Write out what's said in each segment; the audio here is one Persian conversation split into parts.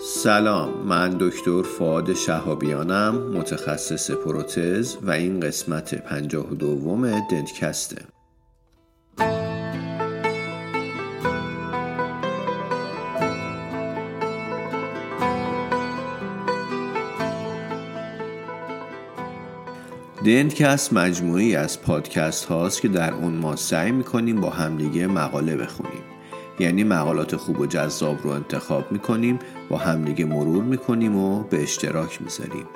سلام، من دکتر فاد شهابیانم، متخصص پروتز و این قسمت 52 دندکسته. دندکست مجموعی از پادکست هاست که در اون ما سعی میکنیم با همدیگه مقاله بخونیم، یعنی مقالات خوب و جذاب رو انتخاب میکنیم، با همدیگه مرور میکنیم و به اشتراک میذاریم.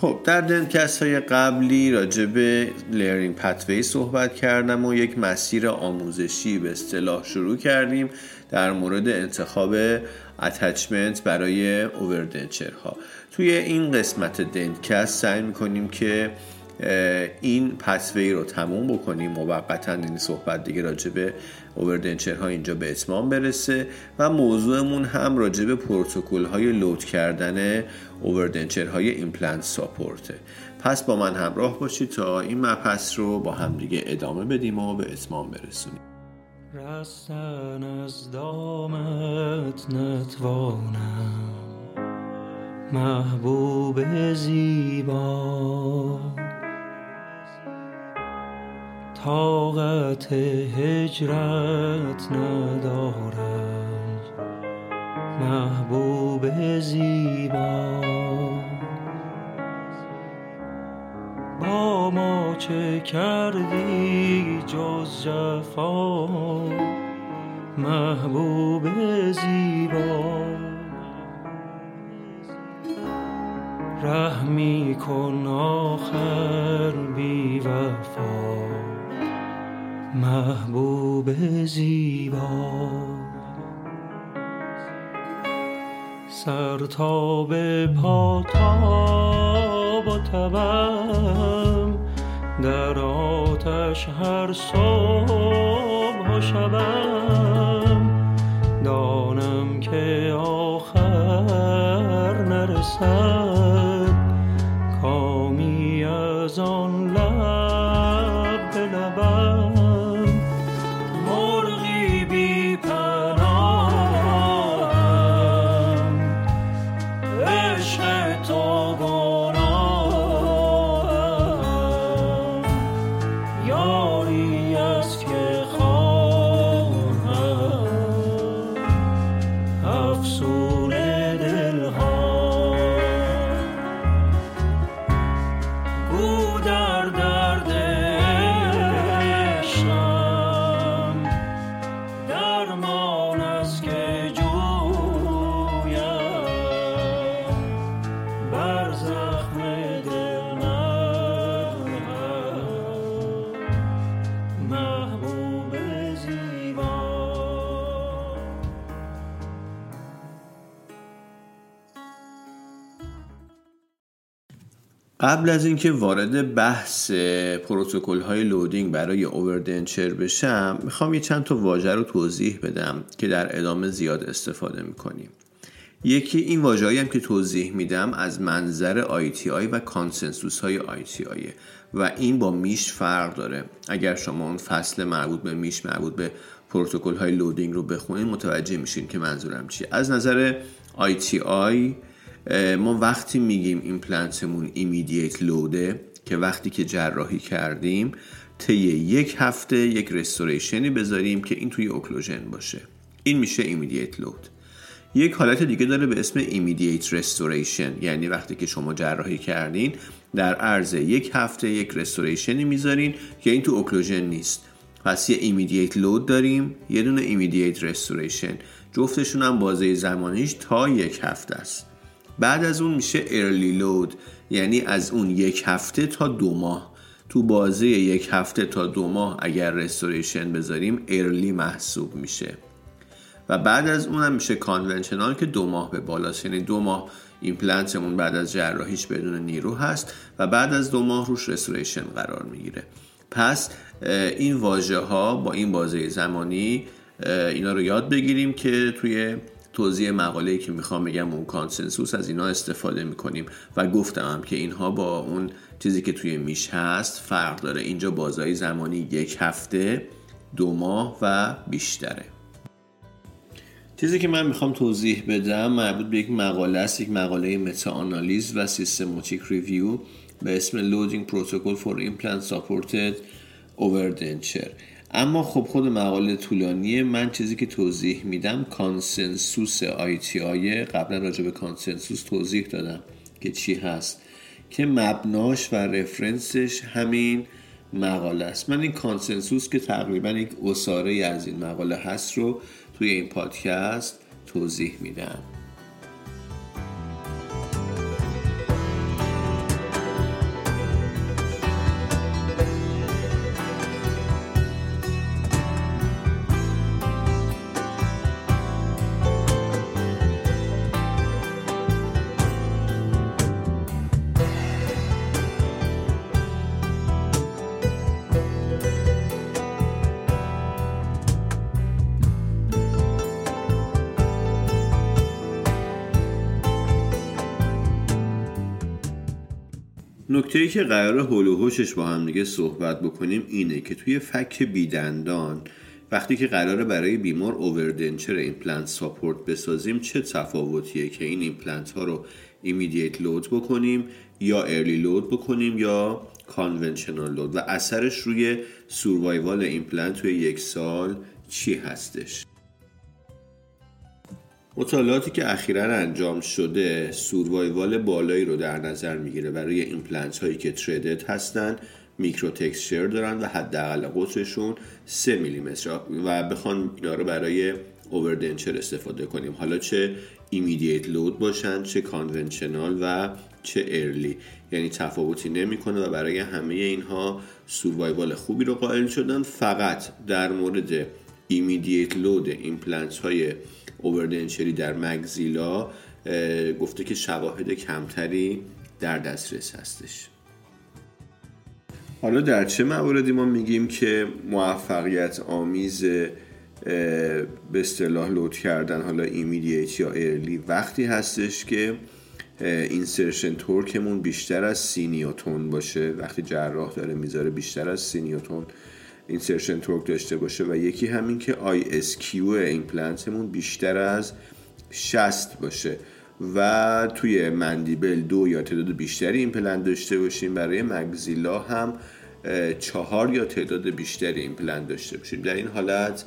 خب، در دندکست های قبلی راجع به لرنینگ پتوی صحبت کردم و یک مسیر آموزشی به اصطلاح شروع کردیم در مورد انتخاب اتچمنت برای اووردنچر ها. توی این قسمت دندکست سعی میکنیم که این پتوی رو تموم بکنیم موقتاً، این صحبت دیگه راجع به اووردنچر ها اینجا به اتمام برسه و موضوعمون هم راجع به پروتکل های لود کردن اووردنچر های ایمپلنت ساپورته. پس با من همراه باشید تا این مبحث رو با هم دیگه ادامه بدیم و به اتمام برسونیم. رستن از دامت نتوانم، محبوب زیبا، طاقت هجرت ندارم، محبوب زیبا، با ما چه کردی جز جفا، محبوب زیبا، رحمی کن آخر بی وفا، محبوب زیبا، سر تا به پا تا با تبم، در آتش هر صبح و شبم، دانم که آخر نرسد، کامی از آن لب به لبم، قبل از اینکه وارد بحث پروتکل های لودینگ برای اووردنچر بشم، میخوام یه چند تا واژه رو توضیح بدم که در ادامه زیاد استفاده میکنیم. یکی این واژه‌ای هم که توضیح میدم از منظر ITI و کانسنسوس های ITI و این با میش فرق داره. اگر شما اون فصل مربوط به میش مربوط به پروتکل های لودینگ رو بخونید متوجه میشین که منظورم چیه. از نظر ITI ما وقتی میگیم ایمپلنتمون ایمیدیت لوده که وقتی که جراحی کردیم طی یک هفته یک رستوریشنی بذاریم که این توی اوکلوژن باشه، این میشه ایمیدیت لود. یک حالت دیگه داره به اسم ایمیدیت رستوریشن، یعنی وقتی که شما جراحی کردین در عرض یک هفته یک رستوریشنی میذارین که این تو اوکلوژن نیست. پس یه ایمیدیت لود داریم، یه دونه ایمیدیت رستوریشن، جفتشون هم بازه زمانیش تا یک هفته است. بعد از اون میشه ارلی لود، یعنی از اون یک هفته تا 2 ماه تو بازه یک هفته تا 2 ماه اگر رستوریشن بذاریم ارلی محسوب میشه و بعد از اونم میشه کانونشنال که 2 ماه به بالاست، یعنی 2 ماه ایمپلنتمون بعد از جراحیش بدون نیرو هست و بعد از 2 ماه روش رستوریشن قرار میگیره. پس این واژه ها با این بازه زمانی اینا رو یاد بگیریم که توی توضیح مقاله‌ای که میخوام بگم اون کانسنسوس از اینا استفاده میکنیم و گفتم که اینها با اون چیزی که توی میش هست فرق داره. اینجا بازه زمانی 1 هفته، 2 ماه و بیشتره. چیزی که من میخوام توضیح بدم مربوط به یک مقاله است، یک مقاله متا آنالیز و سیستماتیک ریویو به اسم Loading Protocol for Implant Supported Overdenture. اما خب خود مقاله طولانیه، من چیزی که توضیح میدم کانسنسوس ITI. قبلا راجع به کانسنسوس توضیح دادم که چی هست، که مبناش و رفرنسش همین مقاله است. من این کانسنسوس که تقریبا یک عصاره از این مقاله هست رو توی این پادکست توضیح میدم. نکته‌ای که قراره هول و هوشش با هم دیگه صحبت بکنیم اینه که توی فک بیدندان وقتی که قراره برای بیمار اووردنچر ایمپلنت ساپورت بسازیم چه تفاوتیه که این ایمپلنت ها رو ایمیدیت لود بکنیم یا ارلی لود بکنیم یا کانونشنال لود و اثرش روی سوروایوال ایمپلنت توی 1 سال چی هستش. مطالعاتی که اخیراً انجام شده سوروایوال بالایی رو در نظر میگیره برای ایمپلنت هایی که تریدد هستن، میکرو تکسچر دارن و حداقل قطرشون 3 میلی متر و بخوان اینا رو برای اووردنچر استفاده کنیم، حالا چه ایمیدیت لود باشن چه کانونشنال و چه ارلی، یعنی تفاوتی نمیکنه و برای همه اینها سوروایوال خوبی رو قائل شدن. فقط در مورد ایمیدیت لود ایمپلنت های اووردنچری در مگزیلا گفته که شواهد کمتری در دسترس هستش. حالا در چه مواردی ما میگیم که موفقیت آمیز به اصطلاح لود کردن حالا ایمیدیت یا ارلی وقتی هستش که اینسرشن تورکمون بیشتر از 30 نیوتن باشه، وقتی جراح داره میذاره بیشتر از 30 نیوتن اینسرشن تورک داشته باشه، و یکی همین که ISQ ایمپلنتمون بیشتر از 60 باشه و توی مندیبل 2 یا تعداد بیشتری ایمپلنت داشته باشیم. برای مگزیلا هم 4 یا تعداد بیشتری ایمپلنت داشته باشیم. در این حالت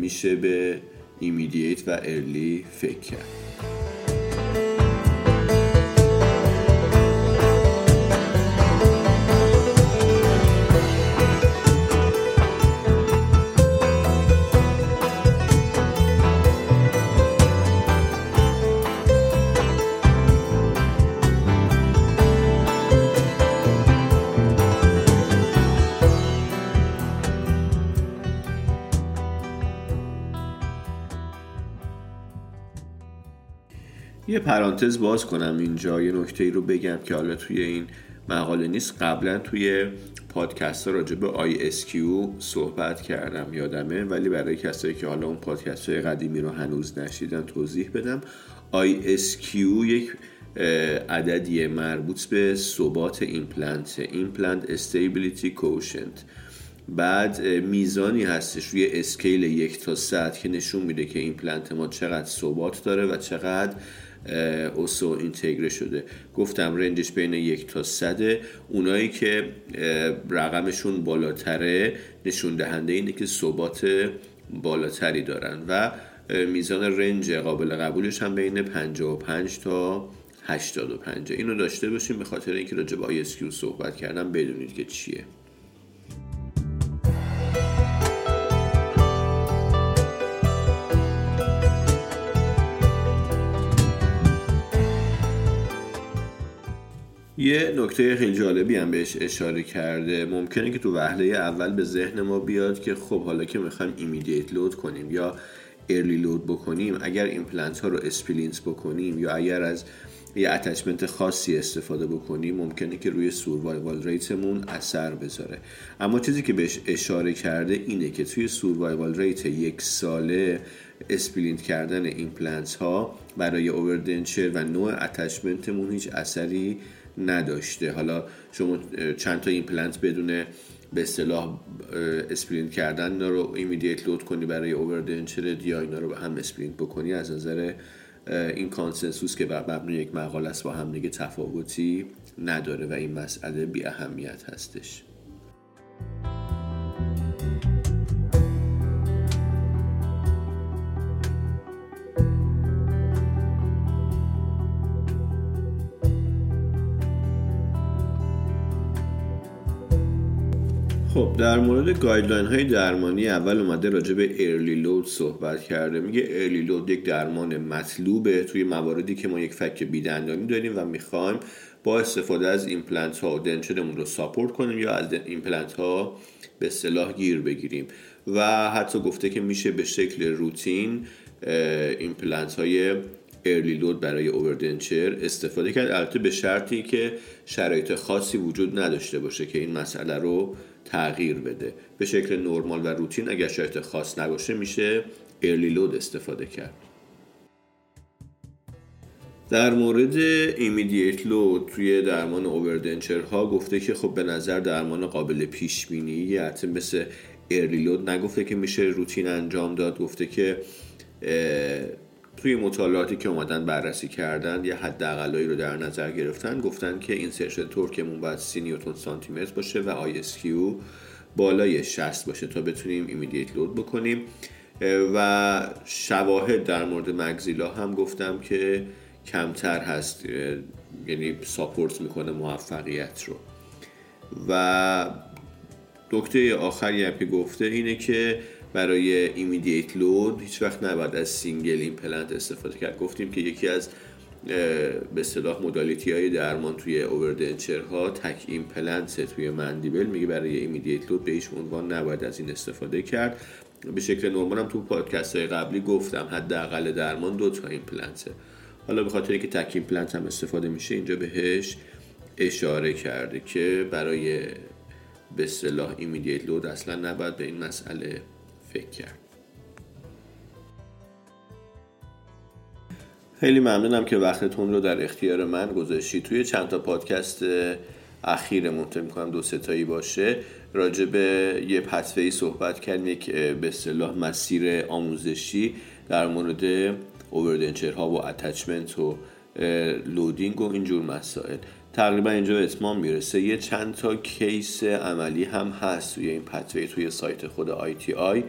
میشه به ایمیدیت و ارلی فکر کرد. یه پرانتز باز کنم اینجا، یه نکته‌ای رو بگم که حالا توی این مقاله نیست، قبلا توی پادکست‌ها راجع به ISQ صحبت کردم یادمه، ولی برای کسایی که حالا اون پادکست‌های قدیمی رو هنوز نشیدن توضیح بدم. ISQ یک عددی مربوط به ثبات ایمپلنت، ایمپلنت استیبیلیتی کوشنت. بعد میزانی هستش روی اسکیل 1 تا 100 که نشون میده که ایمپلنت ما چقدر ثبات داره و چقدر اوسو اینتگره شده. گفتم رنجش بین 1 تا 100. اونایی که رقمشون بالاتره نشون دهنده اینه که ثبات بالاتری دارن و میزان رنج قابل قبولش هم بین 55 تا 85. اینو داشته باشیم به خاطر اینکه راجع به ISQ صحبت کردم بدونید که چیه. یه نکته خیلی جالبی هم بهش اشاره کرده. ممکنه که تو وهله اول به ذهن ما بیاد که خب حالا که میخوایم ایمیدیت لود کنیم یا ارلی لود بکنیم، اگر ایمپلنت ها رو اسپلینس بکنیم یا اگر از یه اتچمنت خاصی استفاده بکنیم، ممکنه که روی سوروایوال ریتمون اثر بذاره. اما چیزی که بهش اشاره کرده اینه که توی سوروایوال ریت یک ساله اسپلینت کردن ایمپلنت ها برای اووردنچر و نوع اتچمنتمون هیچ اثری نداشته. حالا شما چند تا ایمپلنت بدون به اصطلاح اسپلینت کردن رو ایمیدیت لود کنی برای اووردنچر یا اینا رو هم اسپلینت بکنی، از نظر این کانسنسوس که مبنی یک مقاله است با هم دیگه تفاوتی نداره و این مسئله بی اهمیت هستش. خب در مورد گایدلاین های درمانی اول اومده راجع به ارلی لود صحبت کرده. میگه ارلی لود یک درمان مطلوبه توی مواردی که ما یک فک بی‌دندانی داریم و میخوایم با استفاده از ایمپلنت ها دنچرمون رو ساپورت کنیم یا از ایمپلنت ها به اصطلاح گیر بگیریم. و حتی گفته که میشه به شکل روتین ایمپلنت های ارلی لود برای اووردنچر استفاده کرد، البته به شرطی که شرایط خاصی وجود نداشته باشه که این مسئله رو تغییر بده. به شکل نورمال و روتین اگر شرایط خاص نباشه میشه ارلی لود استفاده کرد. در مورد ایمیدیت لود توی درمان اووردنچر ها گفته که خب به نظر درمان قابل پیش بینی، یا حتی مثل ارلی لود نگفته که میشه روتین انجام داد. گفته که توی مطالعاتی که اومدن بررسی کردن یه حداقلایی رو در نظر گرفتن، گفتن که اینسرشن تورکمون باید 30 نیوتن سانتی متر باشه و ISQ بالای 60 باشه تا بتونیم ایمیدیت لود بکنیم. و شواهد در مورد مگزیلا هم گفتم که کمتر هست، یعنی ساپورت میکنه موفقیت رو. و دکتر آخری هم که گفته اینه که برای ایمیدیت لود هیچ وقت نباید از سینگل ایمپلنت استفاده کرد. گفتیم که یکی از به اصطلاح مودالیتی های درمان توی اووردنچر ها تک ایمپلنت توی مندیبل. میگه برای ایمیدیت لود به هیچ عنوان نباید از این استفاده کرد. به شکل نورمال هم تو پادکست های قبلی گفتم حداقل درمان 2 تا ایمپلنته. حالا به خاطر اینکه تک ایمپلنت هم استفاده میشه اینجا بهش اشاره کرده که برای به اصطلاح ایمیدیت لود اصلا نباید به این مسئله فکر کرد. خیلی ممنونم که وقتتون رو در اختیار من گذاشتی. توی چند تا پادکست اخیرمون فکر می‌کنم 2-3 تایی باشه راجع به یه پتوه‌ای صحبت کردیم، یک به اصطلاح مسیر آموزشی در مورد اووردنچرها و اتچمنت و لودینگ و اینجور مسائل. تقریبا اینجا به اتمام میرسه. یه چند تا کیس عملی هم هست توی این پتوه توی سایت خود ITI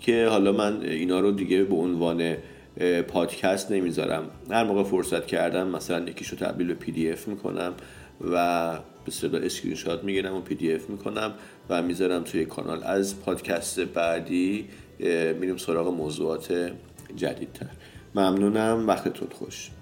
که حالا من اینا رو دیگه به عنوان پادکست نمیذارم، هر موقع فرصت کردم مثلا یکیشو تبدیل به PDF میکنم و به صدا اسکرین شات میگیرم و PDF میکنم و میذارم توی کانال. از پادکست بعدی میریم سراغ موضوعات جدیدتر. ممنونم، وقتتون خوش.